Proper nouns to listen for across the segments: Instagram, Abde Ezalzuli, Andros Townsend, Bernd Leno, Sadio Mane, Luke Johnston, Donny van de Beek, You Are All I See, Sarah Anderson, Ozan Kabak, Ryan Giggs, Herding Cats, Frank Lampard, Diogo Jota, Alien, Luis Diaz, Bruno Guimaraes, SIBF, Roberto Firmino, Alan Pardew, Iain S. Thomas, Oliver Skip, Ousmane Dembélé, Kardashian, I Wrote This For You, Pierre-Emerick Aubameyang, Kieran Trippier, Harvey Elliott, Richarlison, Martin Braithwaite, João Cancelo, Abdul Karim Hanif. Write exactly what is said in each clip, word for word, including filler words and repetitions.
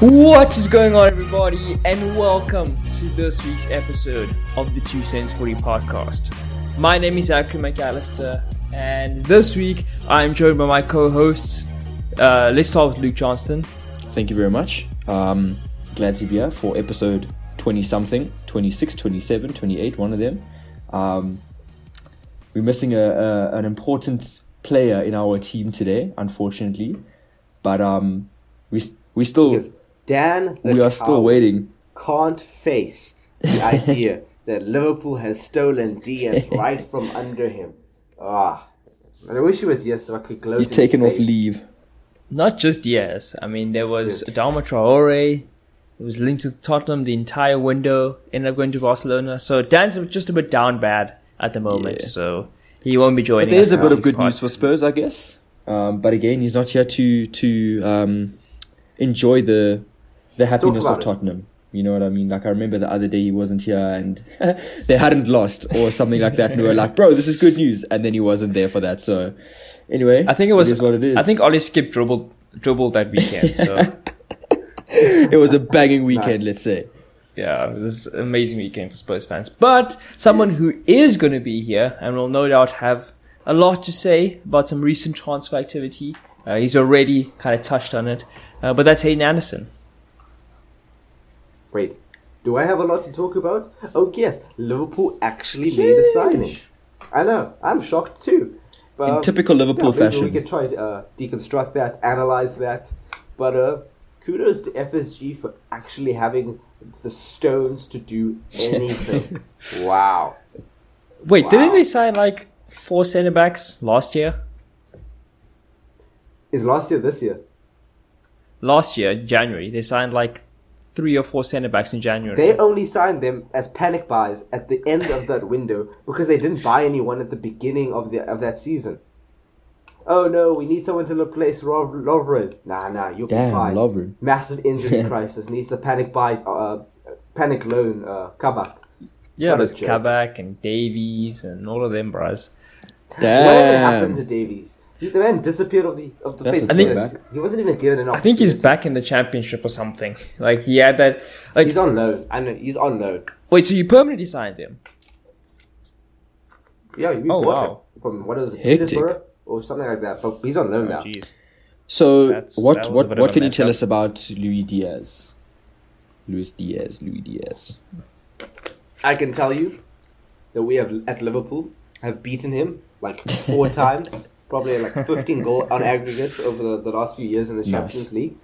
What is going on, everybody, and welcome to this week's episode of the Two Cents Footy Podcast. My name is Akrim McAllister, and this week I'm joined by my co-hosts. Uh, let's start with Luke Johnston. Thank you very much. Um, glad to be here for episode twenty-something, twenty-six, twenty-seven, twenty-eight, one of them. Um, we're missing a, a, an important player in our team today, unfortunately, but um, we we still... Yes. Dan, we are still waiting. Can't face the idea that Liverpool has stolen Diaz right from under him. Ah, I wish he was here so I could gloat. He's taken off leave. Not just Diaz. I mean, there was yes. Adama Traore. It was linked with Tottenham the entire window. Ended up going to Barcelona. So Dan's just a bit down bad at the moment. Yeah. So he won't be joining. But there is a bit of good part. news for Spurs, I guess. Um, but again, he's not here to to um, enjoy the. The happiness of Tottenham, it. You know what I mean? Like, I remember the other day he wasn't here and they hadn't lost or something like that. And we were like, bro, this is good news. And then he wasn't there for that. So, anyway, I think it was, it is what it is. I think Ollie Skip dribbled, dribbled that weekend. So it was a banging weekend, nice. Let's say. Yeah, this is an amazing weekend for Spurs fans. But someone who is going to be here and will no doubt have a lot to say about some recent transfer activity. Uh, he's already kind of touched on it. Uh, but that's Hayden Anderson. Wait, do I have a lot to talk about? Oh yes, Liverpool actually Huge. made a signing. I know, I'm shocked too. But, in typical Liverpool yeah, fashion. We can try to uh, deconstruct that, analyze that. But uh, kudos to F S G for actually having the stones to do anything. Wow. Wait, wow. Didn't they sign like four centre-backs last year? Is last year this year? Last year, January, they signed like... three or four centre-backs in January. They only signed them as panic buys at the end of that window because they didn't buy anyone at the beginning of the of that season. Oh no, we need someone to replace Rov- Lovren. Nah, nah, you'll Damn, be fine. Lovren. Massive injury crisis. Needs a panic buy, uh, panic loan, uh, Kabak. Yeah, there's Kabak and Davies and all of them, bros. Damn. What happened to Davies? The man disappeared off the off the That's face. I think he wasn't even given an opportunity. I think he's back in the Championship or something. Like he had that. Like he's on loan. I know he's on loan. Wait, so you permanently signed him? Yeah, you oh, bought wow. him from what is it, Peterborough or something like that. But he's on loan oh, now. Geez. So That's, what what what can you tell up. us about Luis Diaz? Luis Diaz, Luis Diaz. I can tell you that we have at Liverpool have beaten him like four times. Probably like fifteen goal on aggregate over the, the last few years in the Champions nice. League.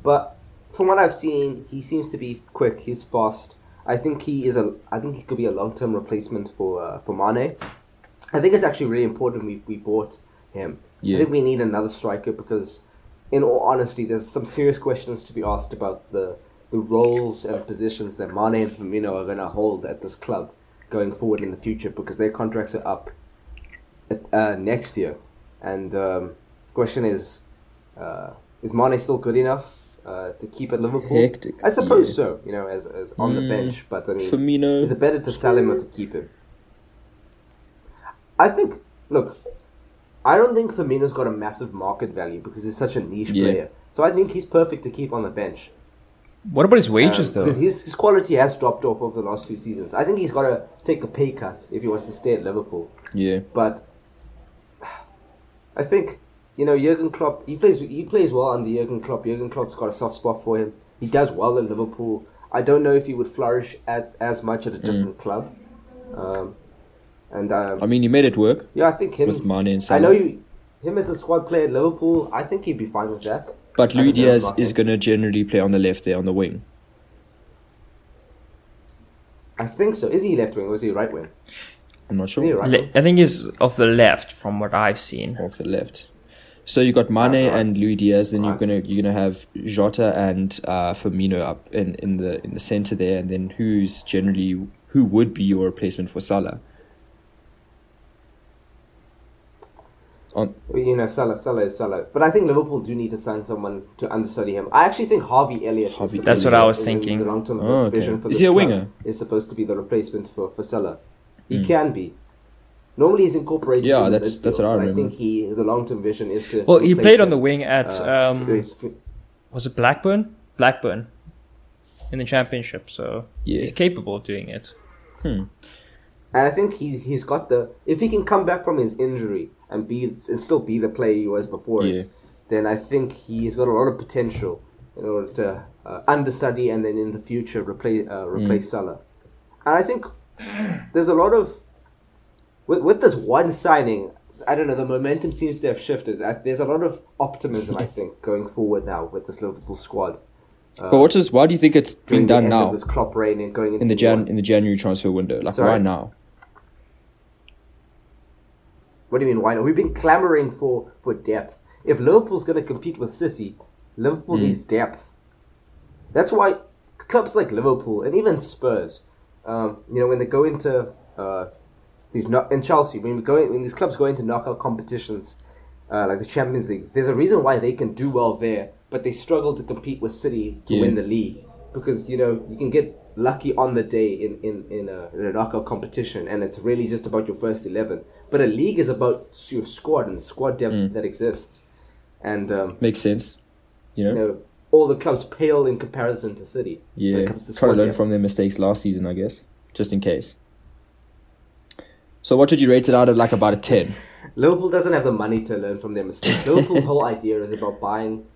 But from what I've seen, he seems to be quick. He's fast. I think he is a. I think he could be a long term replacement for uh, for Mane. I think it's actually really important we we bought him. Yeah. I think we need another striker because, in all honesty, there's some serious questions to be asked about the the roles and positions that Mane and Firmino are going to hold at this club going forward in the future because their contracts are up at, uh, next year. And um, question is, uh, is Mane still good enough uh, to keep at Liverpool? Hectic, I suppose yeah. so, you know, as as on mm, the bench. But I mean, Firmino, is it better to sell him or to keep him? I think, look, I don't think Firmino's got a massive market value because he's such a niche yeah. player. So I think he's perfect to keep on the bench. What about his wages, um, though? Because his, his quality has dropped off over the last two seasons. I think he's got to take a pay cut if he wants to stay at Liverpool. Yeah. But... I think, you know, Jürgen Klopp, he plays he plays well under Jürgen Klopp. Jürgen Klopp's got a soft spot for him. He does well at Liverpool. I don't know if he would flourish at, as much at a different mm. club. Um, and um, I mean, he made it work. Yeah, I think him... With Mane and Salah. I know you, him as a squad player at Liverpool, I think he'd be fine with that. But Luis Diaz is going to generally play on the left there, on the wing. I think so. Is he left wing or is he right wing? I'm not sure. Right Le- I think he's off the left, from what I've seen. Off the left. So you got Mane right. and Luis Diaz. Then right. you're gonna you're gonna have Jota and uh, Firmino up in, in the in the center there, and then who's generally who would be your replacement for Salah? On you know Salah, Salah is Salah, but I think Liverpool do need to sign someone to understudy him. I actually think Harvey Elliott. Harvey is that's what I was thinking. The long-term oh, okay. vision for is he a winger? Is supposed to be the replacement for, for Salah. He mm. can be. Normally, he's incorporated. Yeah, in that's midfield, that's what I remember. I think he the long term vision is to. Well, he played him. on the wing at uh, um, was it Blackburn? Blackburn in the Championship, so yeah. he's capable of doing it. Hmm. And I think he, he's got the... If he can come back from his injury and be and still be the player he was before yeah. it, then I think he's got a lot of potential in order to uh, understudy and then in the future replace uh, replace mm. Salah. And I think there's a lot of... With, with this one signing, I don't know, the momentum seems to have shifted. I, there's a lot of optimism, I think, going forward now with this Liverpool squad. Um, but what is, why do you think it's been done now? This Klopp reign and going into in the Jan, in the January transfer window, like Sorry? why now? What do you mean why now? We've been clamoring for, for depth. If Liverpool's going to compete with City, Liverpool mm. needs depth. That's why clubs like Liverpool and even Spurs, um, you know, when they go into uh, these no- and Chelsea, when we go in, when these clubs go into knockout competitions uh, like the Champions League, there's a reason why they can do well there. But they struggle to compete with City to yeah. win the league. Because, you know, you can get lucky on the day in, in, in, a, in a knockout competition, and it's really just about your first eleven. But a league is about your squad and the squad depth mm. that exists. And um, makes sense. You know? you know, all the clubs pale in comparison to City. Yeah, when it comes to try to learn depth. From their mistakes last season, I guess, just in case. So what would you rate it out of, like, about a ten? Liverpool doesn't have the money to learn from their mistakes. Liverpool's whole idea is about buying...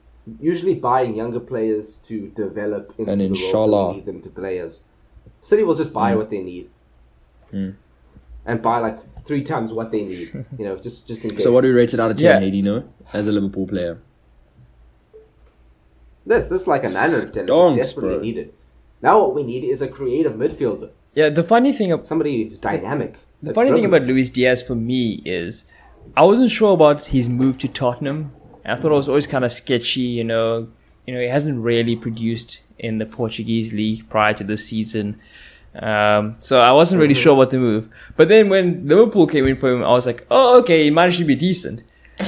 Usually buying younger players to develop into and the roles they need them to play as. City will just buy mm. what they need. Mm. And buy like three times what they need. You know, just, just in case. So what do we rate it out of ten, Hayden, yeah. you know, as a Liverpool player? This, this is like a nine out of ten. It's desperately bro. needed. Now what we need is a creative midfielder. Yeah, the funny thing... Ab- Somebody dynamic. The funny driven. thing about Luis Diaz for me is, I wasn't sure about his move to Tottenham. I thought it was always kind of sketchy, you know. You know, he hasn't really produced in the Portuguese league prior to this season, um, so I wasn't really mm-hmm. sure what to move. But then when Liverpool came in for him, I was like, "Oh, okay, he managed to be decent."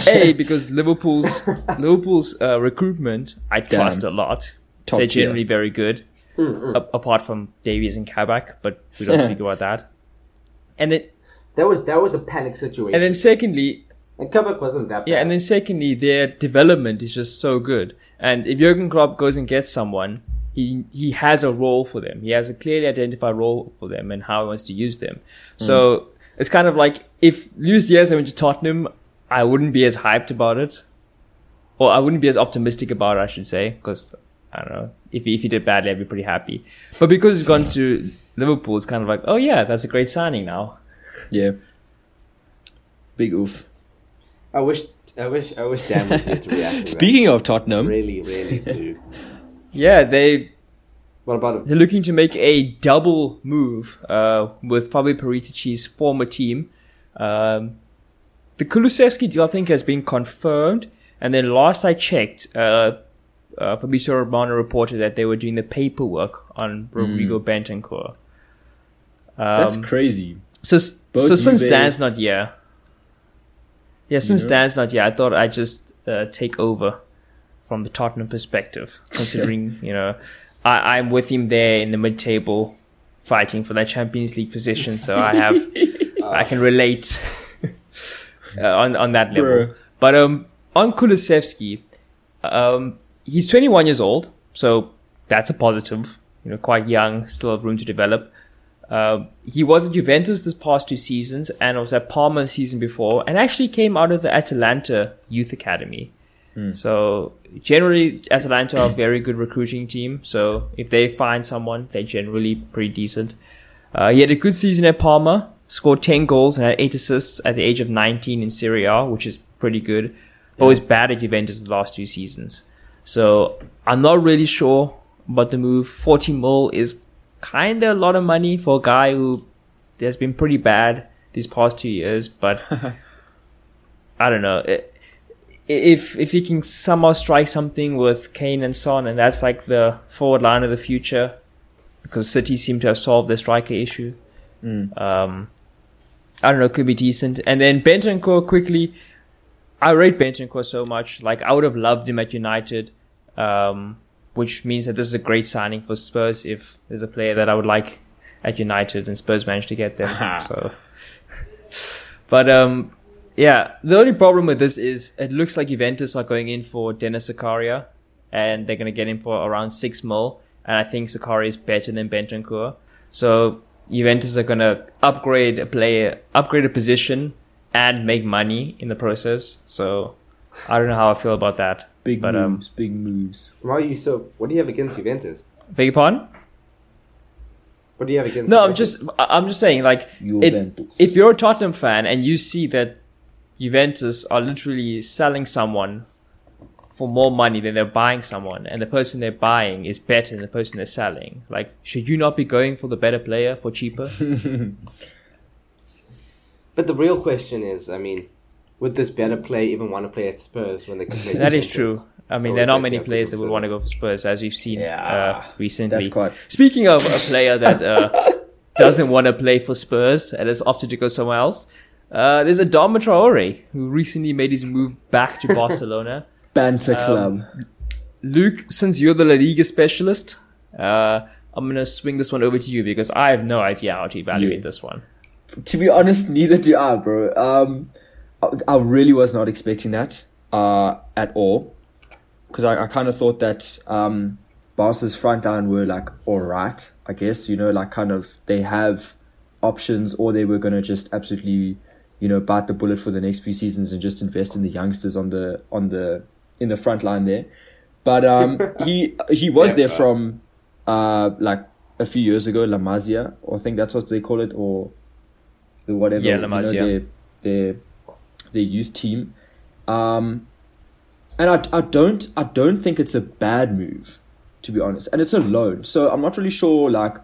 A, because Liverpool's Liverpool's uh, recruitment I trust Damn. a lot. Top They're generally tier. very good, mm-hmm. a- apart from Davies and Kabak, but we don't speak about that. And then that was that was a panic situation. And then secondly. And Kabak wasn't that bad. Yeah, and then secondly, their development is just so good. And if Jürgen Klopp goes and gets someone, he he has a role for them. He has a clearly identified role for them and how he wants to use them. Mm. So it's kind of like, if Luis Diaz went to Tottenham, I wouldn't be as hyped about it. Or I wouldn't be as optimistic about it, I should say. Because, I don't know, if he, if he did badly, I'd be pretty happy. But because he's gone to Liverpool, it's kind of like, oh yeah, that's a great signing now. Yeah. Big oof. I wish, I wish, I wish Dan was here to react to Speaking that. of Tottenham, really, really do. yeah, they. What about him? They're looking to make a double move uh, with Fabio Paritici's former team. Um, the Kulusevski deal, I think, has been confirmed, and then last I checked, uh, uh, Fabrizio Romano reported that they were doing the paperwork on Rodrigo mm. Bentancur. Um, That's crazy. So, Both so since Dan's not here. Yeah, since you know? Dan's not here, I thought I'd just uh, take over from the Tottenham perspective, considering, you know, I, I'm with him there in the mid-table fighting for that Champions League position, so I have, uh, I can relate uh, on, on that level. Bro. But um, on Kulusevski, um, he's twenty-one years old, so that's a positive, you know, quite young, still have room to develop. Uh, he was at Juventus this past two seasons and was at Parma the season before, and actually came out of the Atalanta Youth Academy. Mm. So generally, Atalanta are a very good recruiting team. So if they find someone, they're generally pretty decent. Uh, he had a good season at Parma, scored ten goals and had eight assists at the age of nineteen in Serie A, which is pretty good. But yeah. was bad at Juventus the last two seasons. So I'm not really sure about the move. forty mil is kind of a lot of money for a guy who has been pretty bad these past two years, but I don't know. If if he can somehow strike something with Kane and Son, and that's like the forward line of the future, because City seem to have solved their striker issue. Mm. Um, I don't know, could be decent. And then Bentancur quickly. I rate Bentancur so much. Like, I would have loved him at United. Um... which means that this is a great signing for Spurs if there's a player that I would like at United, and Spurs managed to get them. so, But, um, yeah, the only problem with this is it looks like Juventus are going in for Dennis Zakaria, and they're going to get him for around six mil. And I think Sakari is better than Bentancur. So Juventus are going to upgrade a player, upgrade a position, and make money in the process. So I don't know how I feel about that. Big but, moves, um, big moves. Why are you so? What do you have against Juventus? Beg your pardon? What do you have against? No, Juventus? I'm just, I'm just saying, like, it, if you're a Tottenham fan and you see that Juventus are literally selling someone for more money than they're buying someone, and the person they're buying is better than the person they're selling, like, should you not be going for the better player for cheaper? But the real question is, I mean, would this better player even want to play at Spurs when they can play? That is true. I mean, so there are not many players that would want to go for Spurs, as we've seen yeah, uh, recently. That's quite... Speaking of a player that uh, doesn't want to play for Spurs and has opted to go somewhere else, uh, there's Adama Traore, who recently made his move back to Barcelona. Banter um, club. Luke, since you're the La Liga specialist, uh, I'm going to swing this one over to you because I have no idea how to evaluate yeah. this one. To be honest, neither do I, bro. Um... I really was not expecting that uh, at all, because I, I kind of thought that um, Barca's front line were like all right, I guess, you know, like kind of they have options, or they were going to just absolutely, you know, bite the bullet for the next few seasons and just invest in the youngsters on the on the in the front line there. But um, he he was yeah, there bro. from uh, like a few years ago, La Masia, or I think that's what they call it, or the whatever. Yeah, La Masia. You know, they're, they're, their youth team, um, and I, I don't I don't think it's a bad move, to be honest, and it's a loan, so I'm not really sure like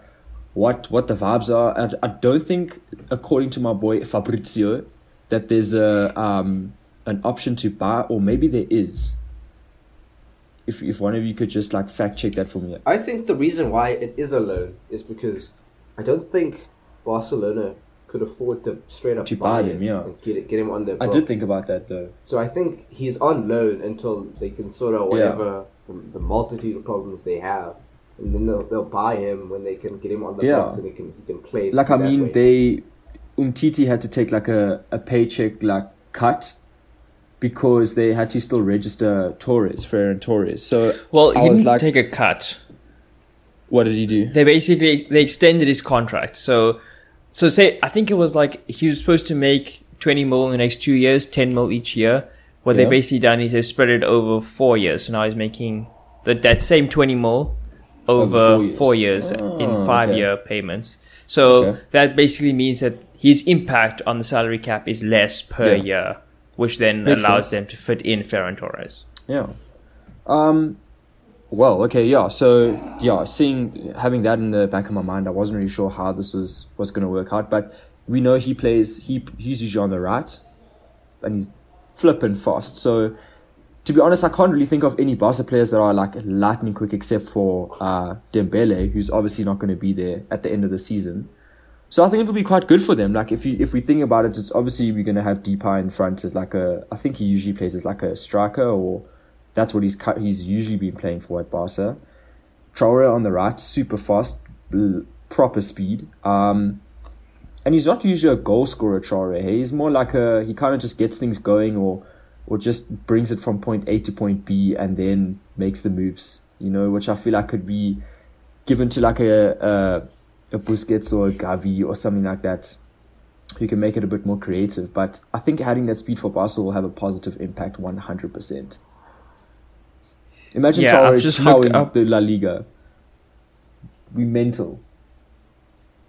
what what the vibes are. And I don't think, according to my boy Fabrizio, that there's a um, an option to buy, or maybe there is. If if one of you could just like fact check that for me. I think the reason why it is a loan is because I don't think Barcelona could afford to straight up to buy, buy him, him yeah. and get, it, get him on their books. I did think about that though. So I think he's on loan until they can sort out whatever yeah. the, the multitude of problems they have, and then they'll, they'll buy him when they can get him on the yeah. books, and he can, he can play. Like I mean, way. they Umtiti had to take like a, a paycheck like cut because they had to still register Torres, Ferran Torres. So well, I he was didn't like, take a cut. What did he do? They basically they extended his contract. So. So say, I think it was like, he was supposed to make twenty mil in the next two years, ten mil each year. What yeah. they basically done is they spread it over four years. So now he's making the, that same twenty mil over oh, four years, four years oh, in five okay. year payments. So okay. that basically means that his impact on the salary cap is less per yeah. year, which then Makes allows sense. them to fit in Ferran Torres. Yeah. Um. Well, okay, yeah. So, yeah, seeing having that in the back of my mind, I wasn't really sure how this was, was going to work out. But we know he plays, he he's usually on the right, and he's flipping fast. So, to be honest, I can't really think of any Barca players that are like lightning quick, except for uh, Dembele, who's obviously not going to be there at the end of the season. So I think it will be quite good for them. Like if you if we think about it, it's obviously we're going to have Depay in front as like a. I think he usually plays as like a striker, or. That's what he's cu- he's usually been playing for at Barca. Traore on the right, super fast, bl- proper speed. Um, and he's not usually a goal scorer, Traore. He's more like a... He kind of just gets things going, or or just brings it from point A to point B and then makes the moves, you know, which I feel like could be given to like a, a, a Busquets or a Gavi or something like that, who can make it a bit more creative. But I think adding that speed for Barca will have a positive impact one hundred percent. Imagine yeah, Traore just towering up the La Liga. We mental.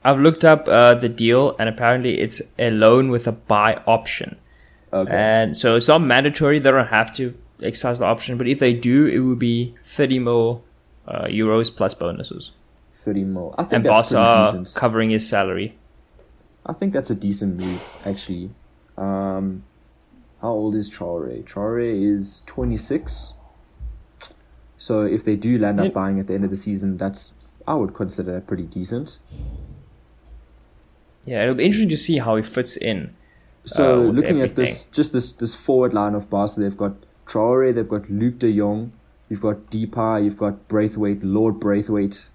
I've looked up uh, the deal, and apparently it's a loan with a buy option. Okay. And so it's not mandatory. They don't have to exercise the option, but if they do, it would be thirty mil uh, euros plus bonuses. thirty mil. I think and that's Barca pretty decent. Covering his salary. I think that's a decent move, actually. Um, how old is Traore? Traore is twenty-six. So if they do land up buying at the end of the season, that's I would consider pretty decent. Yeah, it'll be interesting to see how he fits in. So uh, looking everything. at this, just this this forward line of Barca, they've got Traore, they've got Luke de Jong, you've got Depay, you've got Braithwaite, Lord Braithwaite,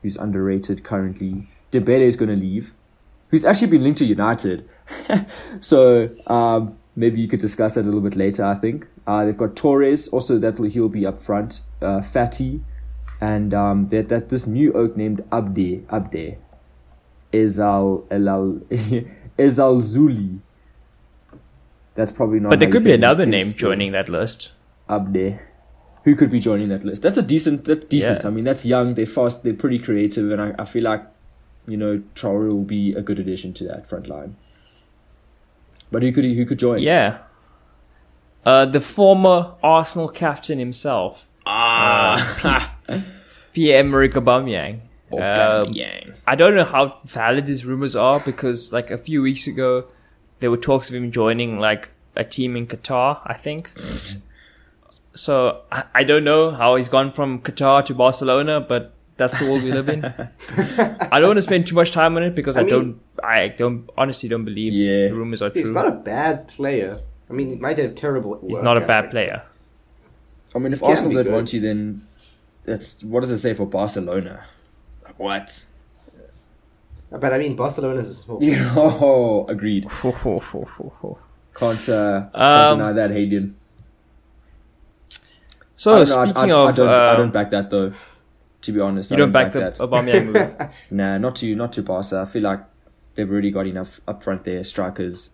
who's underrated currently. Dembele is going to leave, who's actually been linked to United. so um, Maybe you could discuss that a little bit later, I think. Uh, they've got Torres, also that will, he'll be up front. Uh, Fatty, and um, that that this new oak named Abde Abde Ezal Elal Ezalzuli. That's probably not. But there could be another name joining that list. Abde, who could be joining that list? That's a decent. That's decent. Yeah. I mean, that's young. They're fast. They're pretty creative, and I, I feel like, you know, Traore will be a good addition to that front line. But who could who could join? Yeah, uh, the former Arsenal captain himself, ah, uh, Pierre-Emerick Aubameyang. Aubameyang. Um, I don't know how valid these rumors are because, like, a few weeks ago, there were talks of him joining like a team in Qatar, I think. So I, I don't know how he's gone from Qatar to Barcelona, but that's the world we live in. I don't want to spend too much time on it because I, I mean, don't, I don't honestly don't believe yeah. the rumors are true. He's not a bad player. I mean, he might have terrible. He's not a bad player. I mean, if Arsenal don't want you, then that's what does it say for Barcelona? What? But I mean, Barcelona's a small. Oh, agreed. Can't, uh, can't um, deny that, Hayden. So I know, speaking I, I, of, I don't, uh, I don't back that though. To be honest, you I don't back, back the Aubameyang move. Nah, not to not to Barca. I feel like they've already got enough up front there, strikers,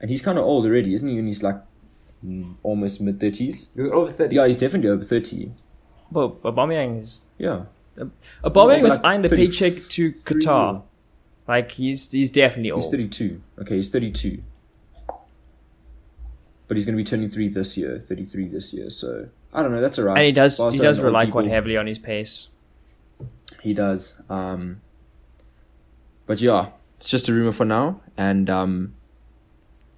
and he's kind of old already, isn't he? And he's like almost mid thirties. Over thirty. Yeah, he's definitely over thirty. Well, Aubameyang is yeah. Aubameyang was eyeing the paycheck to Qatar. Like he's he's definitely old. He's thirty-two. Okay, he's thirty-two. But he's going to be turning three this year, thirty-three this year. So I don't know. That's alright. And he does Barca he does rely quite heavily on his pace. He does. Um, but yeah, it's just a rumor for now. And um,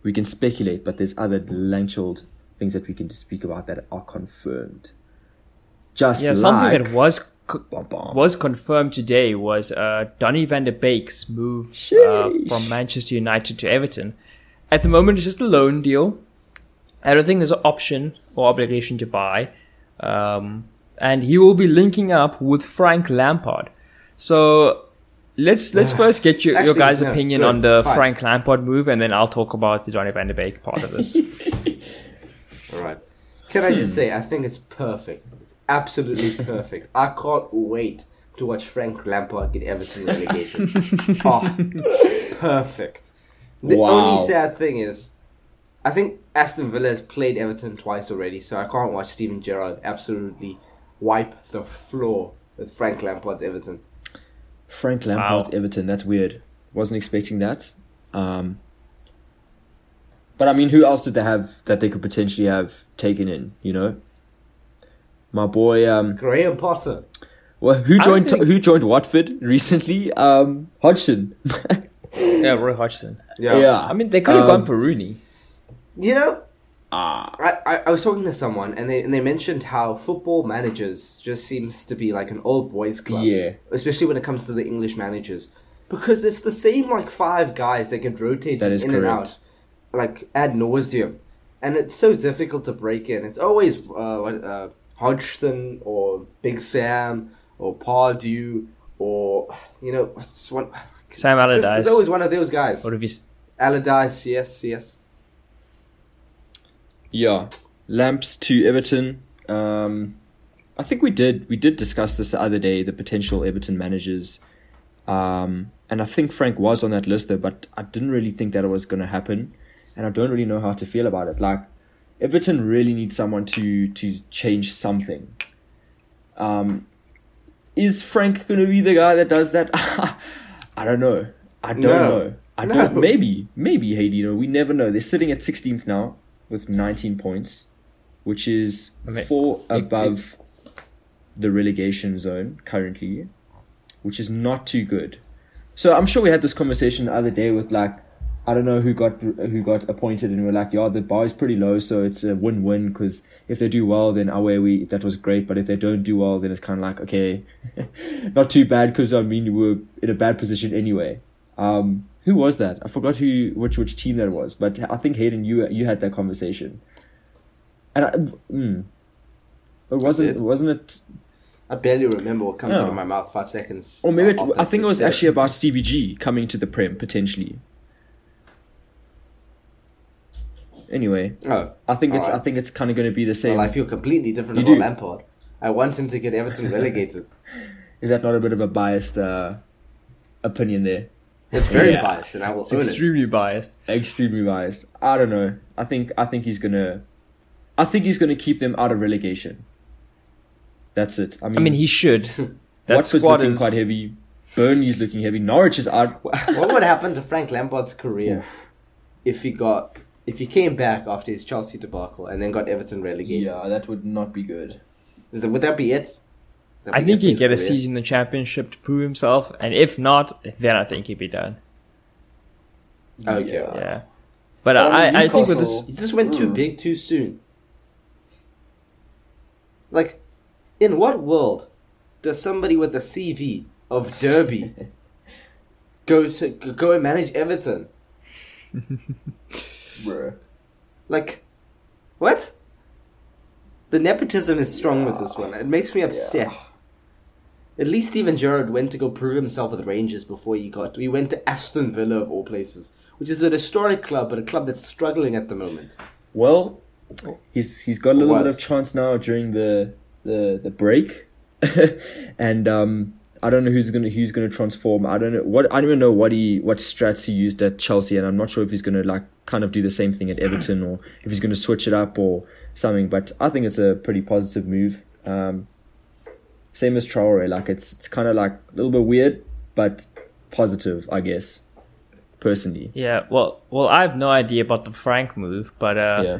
we can speculate, but there's other lanchold things that we can speak about that are confirmed. Just yeah, like... something that was co- was confirmed today was uh, Donny van de Beek's move uh, from Manchester United to Everton. At the moment, it's just a loan deal. I don't think there's an option or obligation to buy. Um... And he will be linking up with Frank Lampard. So let's let's first get your, Actually, your guys' no, opinion good, on the fine. Frank Lampard move, and then I'll talk about the Donny van de Beek part of this. All right. Can I just say, I think it's perfect. It's absolutely perfect. I can't wait to watch Frank Lampard get Everton relegated. Oh, perfect. The wow. only sad thing is, I think Aston Villa has played Everton twice already, so I can't watch Steven Gerrard absolutely... wipe the floor with Frank Lampard's Everton. Frank Lampard's wow. Everton, that's weird. Wasn't expecting that. Um, but I mean, who else did they have that they could potentially have taken in, you know? My boy... Um, Graham Potter. Well, who joined think... who joined Watford recently? Um, Hodgson. yeah, Roy Hodgson. Yeah. yeah. I mean, they could have um, gone for Rooney. You know... Ah. I, I was talking to someone and they and they mentioned how football managers just seems to be like an old boys club. Yeah. Especially when it comes to the English managers. Because it's the same like five guys that get rotated that is in correct. and out. Like ad nauseum. And it's so difficult to break in. It's always uh, uh, Hodgson or Big Sam or Pardew or, you know, it's one, Sam Allardyce. It's, just, it's always one of those guys. Or if he's... Allardyce, yes, yes. Yeah, Lamps to Everton. Um, I think we did we did discuss this the other day, the potential Everton managers. Um, and I think Frank was on that list though, but I didn't really think that it was going to happen. And I don't really know how to feel about it. Like, Everton really needs someone to, to change something. Um, is Frank going to be the guy that does that? I don't know. I don't no. know. I no. don't. Maybe, maybe, Hayden. We never know. They're sitting at sixteenth now. With nineteen points, which is four above the relegation zone currently, which is not too good. So I'm sure we had this conversation the other day with like, I don't know who got who got appointed, and we we're like, yeah, the bar is pretty low, so it's a win-win because if they do well, then away we that was great. But if they don't do well, then it's kind of like okay, not too bad because I mean we're in a bad position anyway. Um, Who was that? I forgot who, which which team that was, but I think Hayden, you you had that conversation, and I, mm, it wasn't wasn't it? I barely remember what comes no. out of my mouth. Five seconds. Or maybe it, I think it was actually about Stevie G coming to the Prem potentially. anyway. Oh, I think it's right. I think it's kind of going to be the same. Well, I feel completely different about Lampard. I want him to get Everton relegated. Is that not a bit of a biased uh, opinion there? It's very yeah. biased, and I will own it. Extremely biased. Extremely biased. I don't know. I think I think he's gonna. I think he's gonna keep them out of relegation. That's it. I mean, I mean he should. Watford's looking is... quite heavy. Burnley's looking heavy. Norwich is out. What would happen to Frank Lampard's career if he got if he came back after his Chelsea debacle and then got Everton relegated? Yeah, that would not be good. Is that, would that be it? That I think he'd get a career? season in the Championship to prove himself, and if not, then I think he'd be done. Oh okay. yeah, yeah. But well, I, I, mean, I think with this, it just went mm. too big too soon. Like, in what world does somebody with a C V of Derby go to go and manage Everton? Bruh. Like, what? The nepotism is strong yeah. with this one. It makes me upset. Yeah. At least Steven Gerrard went to go prove himself with Rangers before he got... He went to Aston Villa, of all places, which is an historic club, but a club that's struggling at the moment. Well, he's he's got a little bit of chance now during the the, the break. And um, I don't know who's going to who's gonna transform. I don't know what I don't even know what he what strats he used at Chelsea, and I'm not sure if he's going to like kind of do the same thing at Everton or if he's going to switch it up or... something, but I think it's a pretty positive move. Um, same as Traore, like it's it's kind of like a little bit weird, but positive, I guess. Personally, yeah. Well, well, I have no idea about the Frank move, but uh, yeah.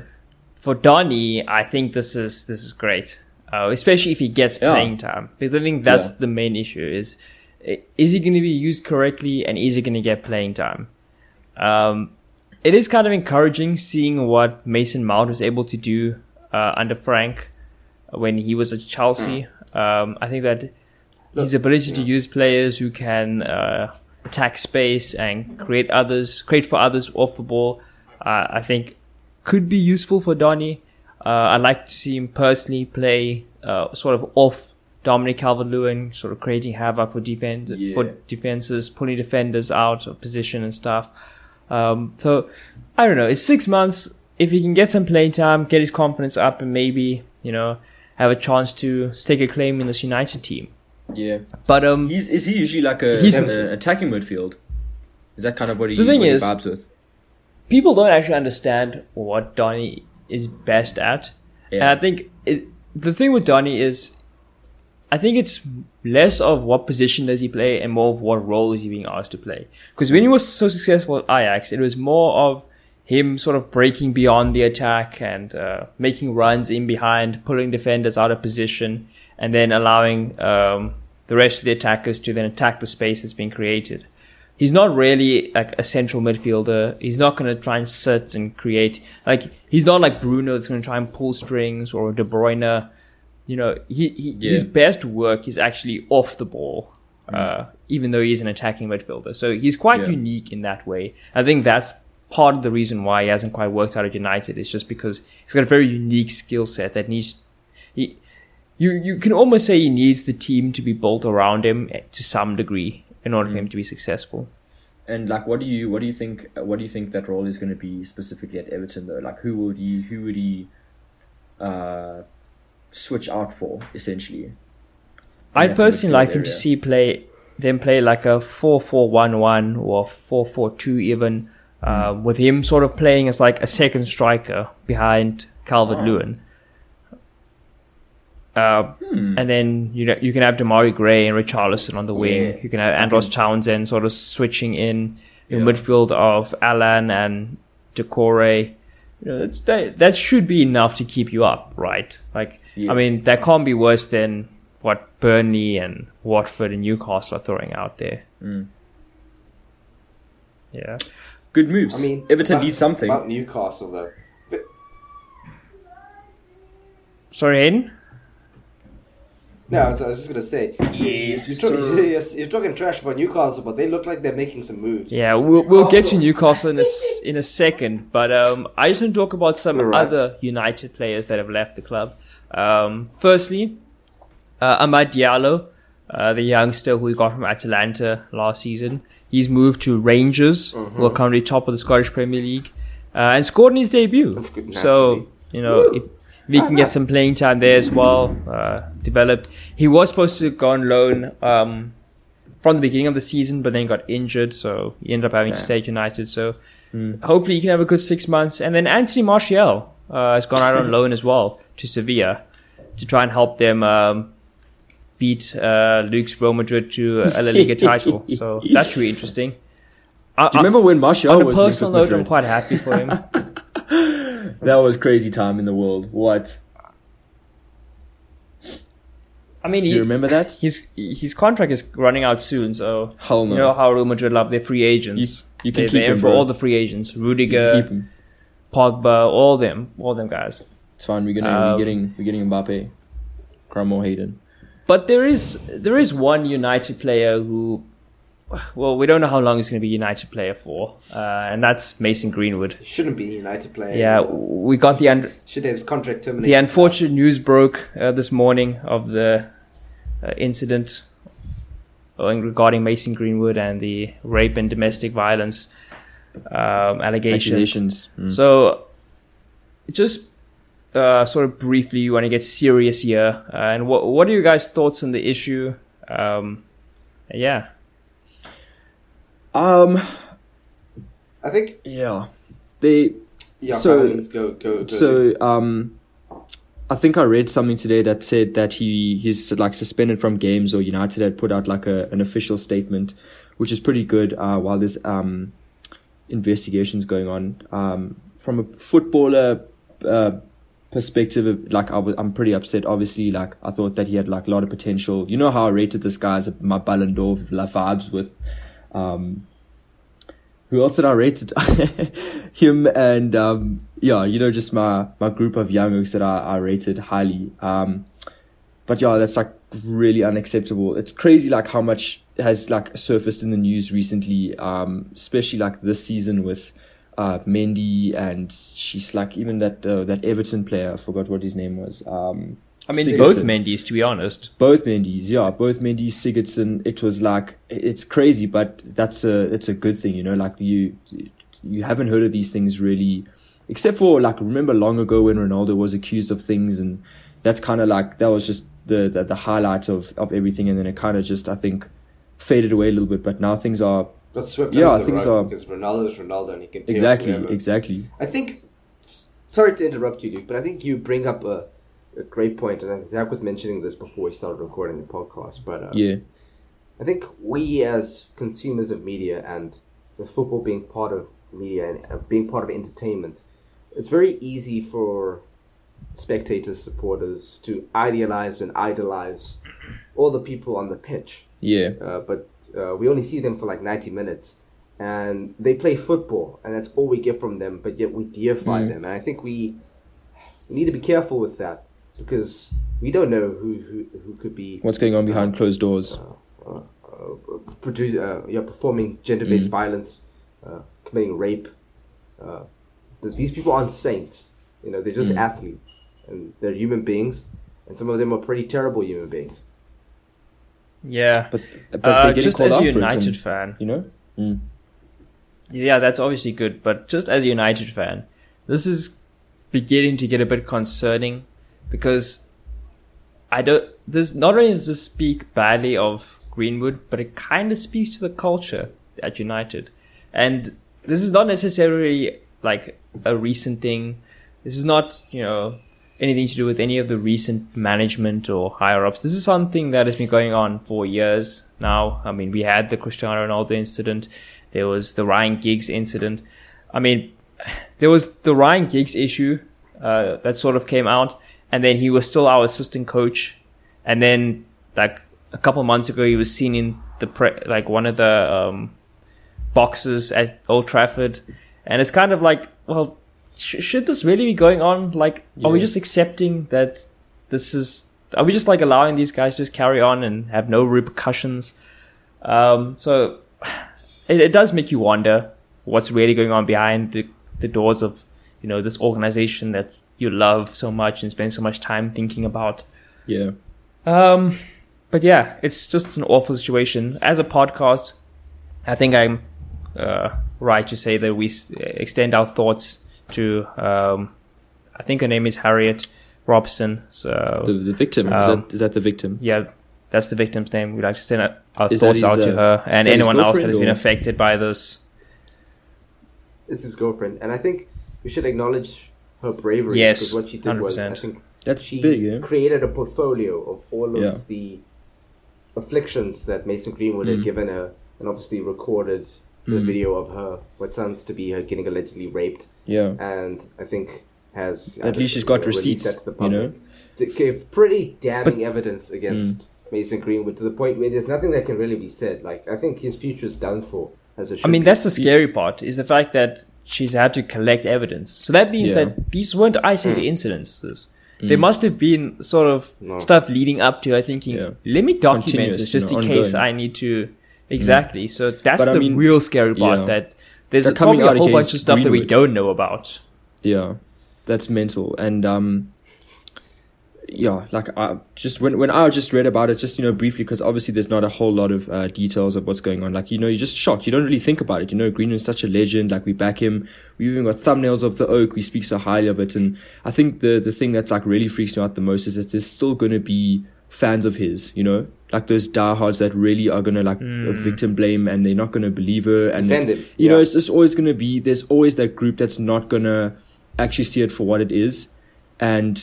for Donny, I think this is this is great, uh, especially if he gets yeah. playing time, because I think that's yeah. the main issue: is is he going to be used correctly, and is he going to get playing time? Um, It is kind of encouraging seeing what Mason Mount was able to do uh, under Frank when he was at Chelsea. Um, I think that his ability to use players who can uh, attack space and create others, create for others off the ball, uh, I think could be useful for Donny. Uh, I'd like to see him personally play uh, sort of off Dominic Calvert-Lewin, sort of creating havoc for, defend- yeah. for defenses, pulling defenders out of position and stuff. Um, so, I don't know, it's six months. If he can get some playing time, get his confidence up, and maybe, you know, have a chance to stake a claim in this United team. Yeah. But, um... He's, is he usually like a, he's, an attacking midfield? Is that kind of what he, the thing what he is, vibes with? People don't actually understand what Donny is best at. Yeah. And I think it, the thing with Donny is, I think it's less of what position does he play and more of what role is he being asked to play. Because when he was so successful at Ajax, it was more of him sort of breaking beyond the attack and uh, making runs in behind, pulling defenders out of position, and then allowing um, the rest of the attackers to then attack the space that's been created. He's not really like a central midfielder. He's not going to try and sit and create. Like, he's not like Bruno that's going to try and pull strings, or De Bruyne. You know, he, he yeah. his best work is actually off the ball, uh, mm. even though he's an attacking midfielder. So he's quite yeah. unique in that way. I think that's part of the reason why he hasn't quite worked out at United. It's just because he's got a very unique skill set that needs... He, you, you can almost say he needs the team to be built around him to some degree in order mm. for him to be successful. And like, what do you what do you think what do you think that role is going to be specifically at Everton though? Like, who would he who would he? Uh, switch out for, essentially? I'd personally like him to see play them play like a four four one one or four four two even, uh, mm. with him sort of playing as like a second striker behind Calvert-Lewin. Oh. Uh, hmm. And then, you know, you can have Damari Gray and Richarlison on the wing. Yeah. You can have Andros mm-hmm. Townsend sort of switching in in yeah. midfield of Alan and Decore. You know, that's, that, that should be enough to keep you up, right? Like, yeah. I mean, that can't be worse than what Burnley and Watford and Newcastle are throwing out there. Mm. Yeah. Good moves. I mean, Everton about, needs something. About Newcastle, though. But... Sorry, Hayden? No, I was, I was just going to say, yeah, you're, talking, you're, you're talking trash about Newcastle, but they look like they're making some moves. Yeah, we'll, we'll get to Newcastle in a, in a second, but um, I just want to talk about some right. other United players that have left the club. Um, firstly, uh, Amad Diallo, uh, the youngster who we got from Atalanta last season. He's moved to Rangers, mm-hmm. who are currently top of the Scottish Premier League. uh, and scored in his debut. So, you know, if we can get some playing time there as well, uh, developed. He was supposed to go on loan um, from the beginning of the season, but then got injured, so he ended up having yeah. to stay at United. So mm. hopefully he can have a good six months. And then Anthony Martial uh, has gone out on loan as well to Sevilla to try and help them um, beat uh, Luke's Real Madrid to a La Liga title. So that should be interesting. I, Do you I, remember when Martial was in On a personal note, I'm quite happy for him. That was crazy time in the world. What? I mean, do you he, remember that? His his contract is running out soon, so Hell no. you know how Real Madrid love their free agents. You, you can they, keep them, for all the free agents. Rudiger, Pogba, all them, all them guys. It's fine. We're gonna um, we're getting we're getting Mbappe, Cromwell, Hayden. But there is there is one United player who, well, we don't know how long he's going to be United player for, uh, and that's Mason Greenwood. Shouldn't be a United player. Yeah, we got the un- should have his contract terminated. The unfortunate news broke uh, this morning of the uh, incident regarding Mason Greenwood and the rape and domestic violence um, allegations. Accusations. Mm. So, just uh, sort of briefly, you want to get serious here, uh, and what what are you guys' thoughts on the issue? Um, yeah. Um, I think yeah, they yeah. So go, go, go. so um, I think I read something today that said that he he's like suspended from games, or United had put out like a an official statement, which is pretty good. Uh, while there's um investigations going on, um, from a footballer uh perspective, of, like I was, I'm pretty upset. Obviously, like I thought that he had like a lot of potential. You know how I rated this guy as my Ballon d'Or vibes with. Um, who else did I rate? Him and um, yeah, you know, just my, my group of youngers that I, I rated highly. Um, but yeah, that's like really unacceptable. It's crazy, like how much has like surfaced in the news recently, um, especially like this season with uh, Mendy and she's like even that uh, that Everton player. I forgot what his name was. Um, I mean, Sigurdsson. Both Mendy's, to be honest. Both Mendy's, yeah. Both Mendy's, Sigurdsson. It was like, it's crazy, but that's a, it's a good thing, you know, like you, you haven't heard of these things really, except for like, remember long ago when Ronaldo was accused of things, and that's kind of like, that was just the, the, the highlight of, of everything. And then it kind of just, I think, faded away a little bit, but now things are, swept yeah, things are, because Ronaldo's Ronaldo and he can exactly, exactly. I think, sorry to interrupt you, Luke, but I think you bring up a, A great point, and Zach was mentioning this before we started recording the podcast, but um, yeah, I think we as consumers of media, and with football being part of media and being part of entertainment, it's very easy for spectators, supporters to idealize and idolize all the people on the pitch. Yeah, uh, but uh, we only see them for like ninety minutes, and they play football, and that's all we get from them. But yet we deify mm. them, and I think we, we need to be careful with that. Because we don't know who, who, who could be... What's going on behind uh, closed doors. Uh, uh, uh, produce, uh, yeah, performing gender-based mm. violence, uh, committing rape. Uh, these people aren't saints. You know, they're just mm. athletes. And they're human beings. And some of them are pretty terrible human beings. Yeah. But, but uh, they're getting called out for it. Just as a United fan. You know? Mm. Yeah, that's obviously good. But just as a United fan, this is beginning to get a bit concerning. Because I don't, this not only does this speak badly of Greenwood, but it kind of speaks to the culture at United. And this is not necessarily like a recent thing. This is not, you know, anything to do with any of the recent management or higher ups. This is something that has been going on for years now. I mean, we had the Cristiano Ronaldo incident. There was the Ryan Giggs incident. I mean, there was the Ryan Giggs issue uh, that sort of came out. And then he was still our assistant coach. And then, like, a couple months ago, he was seen in the pre- like one of the um, boxes at Old Trafford. And it's kind of like, well, sh- should this really be going on? Like, yeah. Are we just accepting that this is... Are we just, like, allowing these guys to just carry on and have no repercussions? Um, so, it, it does make you wonder what's really going on behind the, the doors of, you know, this organization that's you love so much and spend so much time thinking about. Yeah. Um, but yeah, it's just an awful situation. As a podcast, I think I'm uh, right to say that we extend our thoughts to, um, I think her name is Harriet Robson. So the, the victim, um, is, that, is that the victim? Yeah, that's the victim's name. We'd like to send our is thoughts his, out to her and anyone else that has been affected by this. It's his girlfriend. And I think we should acknowledge her bravery. Yes, because what she did one hundred percent was, I think, that's she big, yeah? created a portfolio of all of yeah. the afflictions that Mason Greenwood mm. had given her, and obviously recorded the mm. video of her, what sounds to be her getting allegedly raped. Yeah. And I think has... At least she's got receipts, you know? To give pretty damning but, evidence against mm. Mason Greenwood, to the point where there's nothing that can really be said. Like, I think his future's done for. As it I mean, be. That's the scary part, is the fact that she's had to collect evidence. So that means yeah. that these weren't isolated incidences. Mm. There must have been sort of no. stuff leading up to her thinking, yeah. let me document Continuous, this just you know, in ongoing. Case I need to... Exactly. Mm. So that's but the I mean, real scary part, yeah. that there's a, probably a whole bunch of stuff Greenwood. That we don't know about. Yeah, that's mental. And um, yeah, like I just when when I just read about it, just you know briefly, because obviously there's not a whole lot of uh, details of what's going on. Like you know, you're just shocked. You don't really think about it. You know, Greenwood's such a legend. Like we back him. We even got thumbnails of the oak. We speak so highly of it. And I think the the thing that's like really freaks me out the most is that there's still going to be fans of his. You know. Like those diehards that really are gonna like mm. victim blame, and they're not gonna believe her, and that, you yeah. know it's just always gonna be. There's always that group that's not gonna actually see it for what it is, and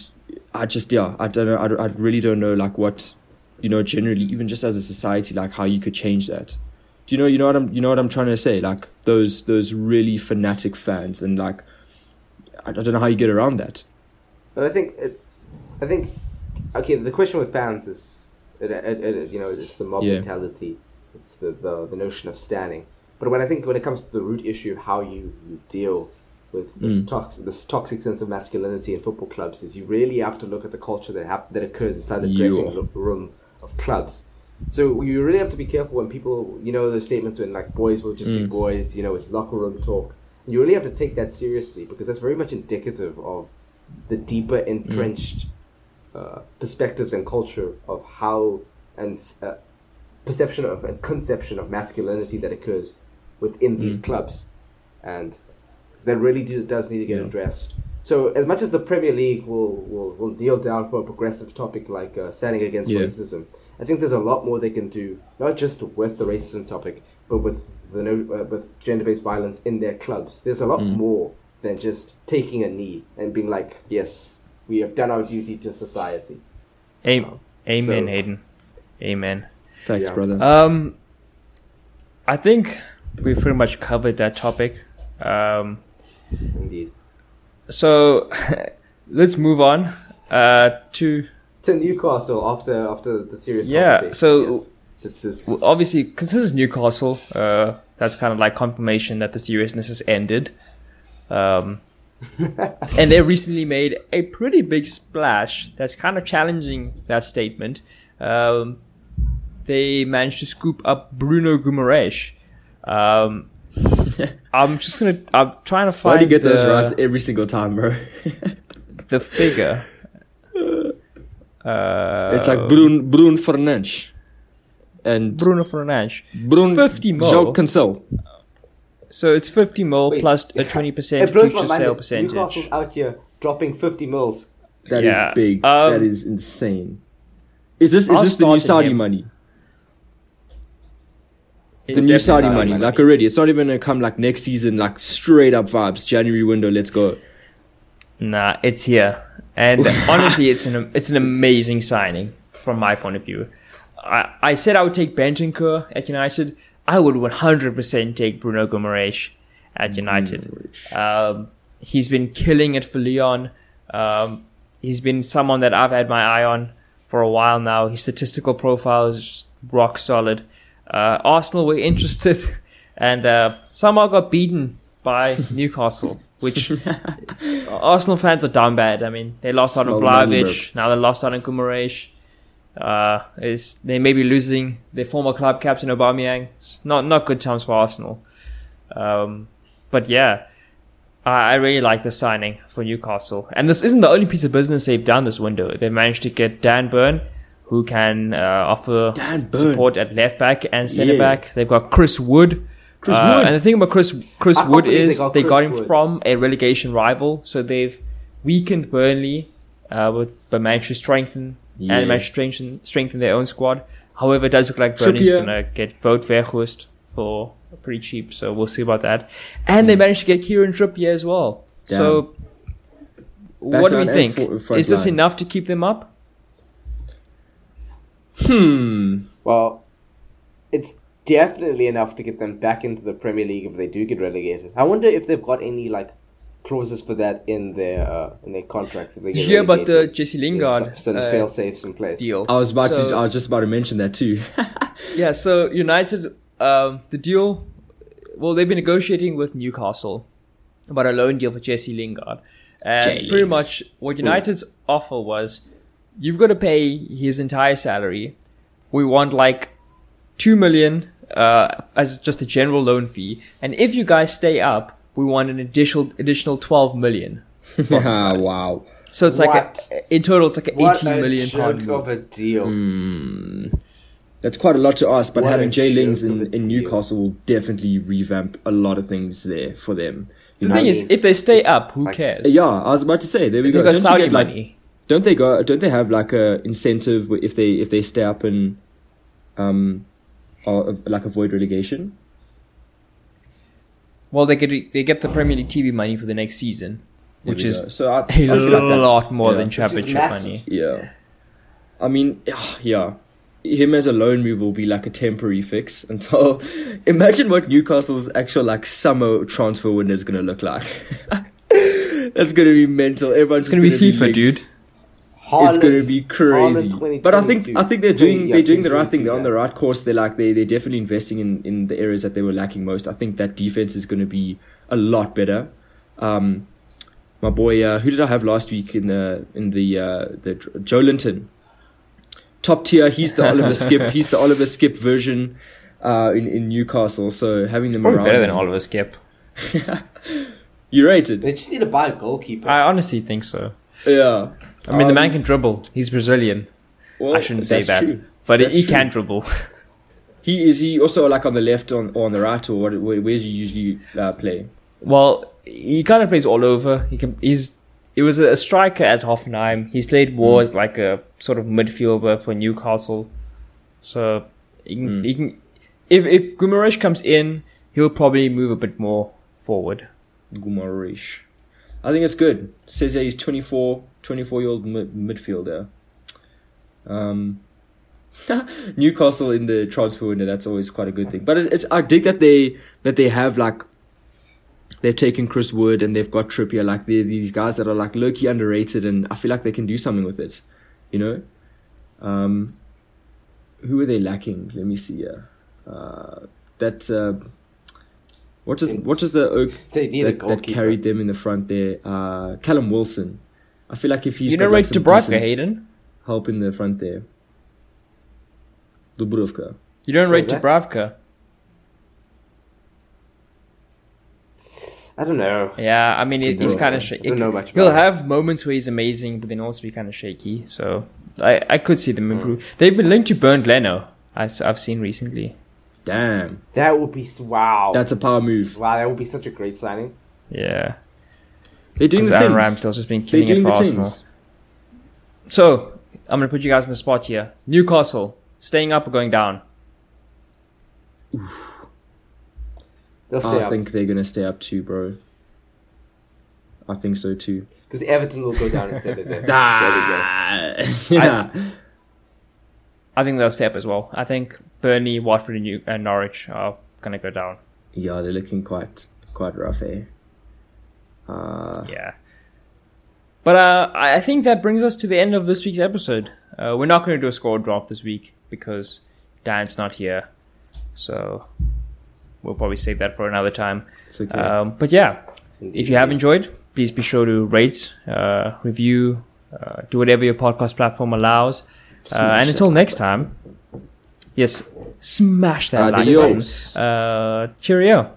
I just yeah, I don't know. I, I really don't know like what, you know, generally even just as a society like how you could change that. Do you know you know what I'm you know what I'm trying to say? Like those those really fanatic fans, and like I, I don't know how you get around that. But I think it, I think okay. The question with fans is. It, it, it, you know, it's the mob yeah. mentality. It's the, the the notion of standing. But when I think when it comes to the root issue of how you, you deal with mm. this toxic this toxic sense of masculinity in football clubs is you really have to look at the culture that hap- that occurs inside the dressing yeah. room of clubs. So you really have to be careful when people, you know, those statements when like boys will just mm. be boys. You know, it's locker room talk. And you really have to take that seriously because that's very much indicative of the deeper entrenched. Mm. Uh, perspectives and culture of how and uh, perception of and conception of masculinity that occurs within these mm. clubs, and that really do, does need to get yeah. addressed. So as much as the Premier League will will, will kneel down for a progressive topic like uh, standing against yeah. racism, I think there's a lot more they can do, not just with the racism topic, but with the uh, with gender-based violence in their clubs. There's a lot mm. more than just taking a knee and being like, yes, we have done our duty to society. Amen, um, so. Hayden. Amen. Thanks, yeah. brother. Um, I think we've pretty much covered that topic. Um, Indeed. So let's move on uh, to to Newcastle after after the serious yeah, conversation. Yeah. So yes. it's just... well, obviously, because this is Newcastle, uh, that's kind of like confirmation that the seriousness has ended. Um. And they recently made a pretty big splash that's kind of challenging that statement. Um, they managed to scoop up Bruno Guimaraes. Um, I'm just gonna. I'm trying to find. Why do you get the, those right every single time, bro? The figure. Uh, it's like Bruno Bruno Fernandes and Bruno Fernandes. Bruno fifty mil. João Cancelo. So it's fifty mil Wait, plus a twenty percent future sale percentage. Newcastle's out here dropping fifty mils. That yeah. is big. Um, that is insane. Is this is I'll this the new Saudi him. money? It's the new Saudi money. money, like already. It's not even gonna come like next season. Like straight up vibes. January window. Let's go. Nah, it's here, and honestly, it's an it's an amazing signing from my point of view. I I said I would take Bentancur at United. I would one hundred percent take Bruno Guimaraes at United. Um, he's been killing it for Lyon. Um, he's been someone that I've had my eye on for a while now. His statistical profile is rock solid. Uh, Arsenal were interested and uh, somehow got beaten by Newcastle, which Arsenal fans are down bad. I mean, they lost out on Vlahovic. Now they lost out on Guimaraes. Uh, is they may be losing their former club captain Aubameyang. It's not not good times for Arsenal. Um, but yeah, I, I really like the signing for Newcastle. And this isn't the only piece of business they've done this window. They managed to get Dan Burn, who can uh, offer support at left back and centre yeah. back. They've got Chris Wood, Chris uh, Wood. And the thing about Chris Chris I Wood is they got, they got him Wood. from a relegation rival, so they've weakened Burnley, uh, with, but managed to strengthen yeah. and managed to strengthen, strengthen their own squad. However, it does look like Burnley's going to get Vogt Weghorst for pretty cheap, so we'll see about that. And mm. they managed to get Kieran Trippier as well. Damn. So, Back what do we think? F- is this line. enough to keep them up? Hmm. Well, it's definitely enough to get them back into the Premier League if they do get relegated. I wonder if they've got any like clauses for that in their uh, in their contracts. Did you hear about the Jesse Lingard uh, fail safes in place deal? I was about so, to. I was just about to mention that too. yeah. So United, um, the deal. Well, they've been negotiating with Newcastle about a loan deal for Jesse Lingard, and Jaylees. pretty much what United's Ooh. offer was. You've got to pay his entire salary. We want like two million uh, as just a general loan fee. And if you guys stay up, we want an additional additional twelve million. Wow. So it's what? like, a, in total, it's like an eighteen million pound. What a joke of a deal. Mm. That's quite a lot to ask, but what having Jay Lings in, in Newcastle will definitely revamp a lot of things there for them. You the know? thing is, if they stay up, who like, cares? Yeah, I was about to say, there we if go. Got Don't Saudi get, like, money. Don't they go? Don't they have like a incentive if they if they stay up and um, or, like avoid relegation? Well, they get they get the Premier League T V money for the next season, there which is so I, a I like lot more yeah, than championship money. Yeah, I mean, yeah, him as a loan move will be like a temporary fix until. Imagine what Newcastle's actual like summer transfer window is gonna look like. That's gonna be mental. Everyone's gonna, gonna be FIFA, be dude. Holland, it's going to be crazy, but I think I think they're doing they're doing the right thing. They're on the right course. They're like they they're definitely investing in, in the areas that they were lacking most. I think that defense is going to be a lot better. Um, my boy, uh, who did I have last week in the in the uh, the Joe Linton, top tier. He's the Oliver Skip. He's the Oliver Skip version uh, in in Newcastle. So having it's them around better than Oliver Skip. You rated? They just need to buy a goalkeeper. I honestly think so. Yeah. I mean, um, the man can dribble. He's Brazilian. Well, I shouldn't say that, true. but that's he true. can dribble. He is he also like on the left on, or on the right, or what, where does he usually uh, play? Well, he kind of plays all over. He can. He's he was a striker at Hoffenheim. He's played more mm. as like a sort of midfielder for Newcastle. So he can, mm. he can if if Guimaraes comes in, he'll probably move a bit more forward. Guimaraes. I think it's good. It says that he's twenty-four, twenty-four year old mid- midfielder. Um, Newcastle in the transfer window, that's always quite a good thing. But it's I dig that they that they have like they've taken Chris Wood and they've got Trippier. Like they're these guys that are like low key underrated, and I feel like they can do something with it. You know, um, who are they lacking? Let me see here. Uh, that. Uh, What does what does the oak that, that carried them in the front there? Uh, Callum Wilson. I feel like if he's you know got right like, Dúbravka, Hayden, help in the front there. Dúbravka. You don't rate Dúbravka. I don't know. Yeah, I mean it, he's kind of shaky. I don't know much about He'll it. have moments where he's amazing, but then also be kind of shaky. So I, I could see them improve. Mm. They've been linked to Bernd Leno, as I've seen recently. Damn. That would be... Wow. That's a power move. Wow, that would be such a great signing. Yeah. They're doing the things. Aaron Ramsdale's just been killing it for Arsenal. So, I'm going to put you guys in the spot here. Newcastle, staying up or going down? Oof. They'll stay I up. think they're going to stay up too, bro. I think so too. Because Everton will go down instead of them. Ah, yeah. I, I think they'll stay up as well. I think... Burnley, Watford, and New- uh, Norwich are gonna go down. Yeah, they're looking quite quite rough, eh? Uh, yeah. But uh, I think that brings us to the end of this week's episode. Uh, we're not gonna do a score draft this week because Dan's not here, so we'll probably save that for another time. It's okay. Um, but yeah, Indeed. if you have enjoyed, please be sure to rate, uh, review, uh, do whatever your podcast platform allows. Uh, and until next time. Yes, smash that like button. Uh, cheerio.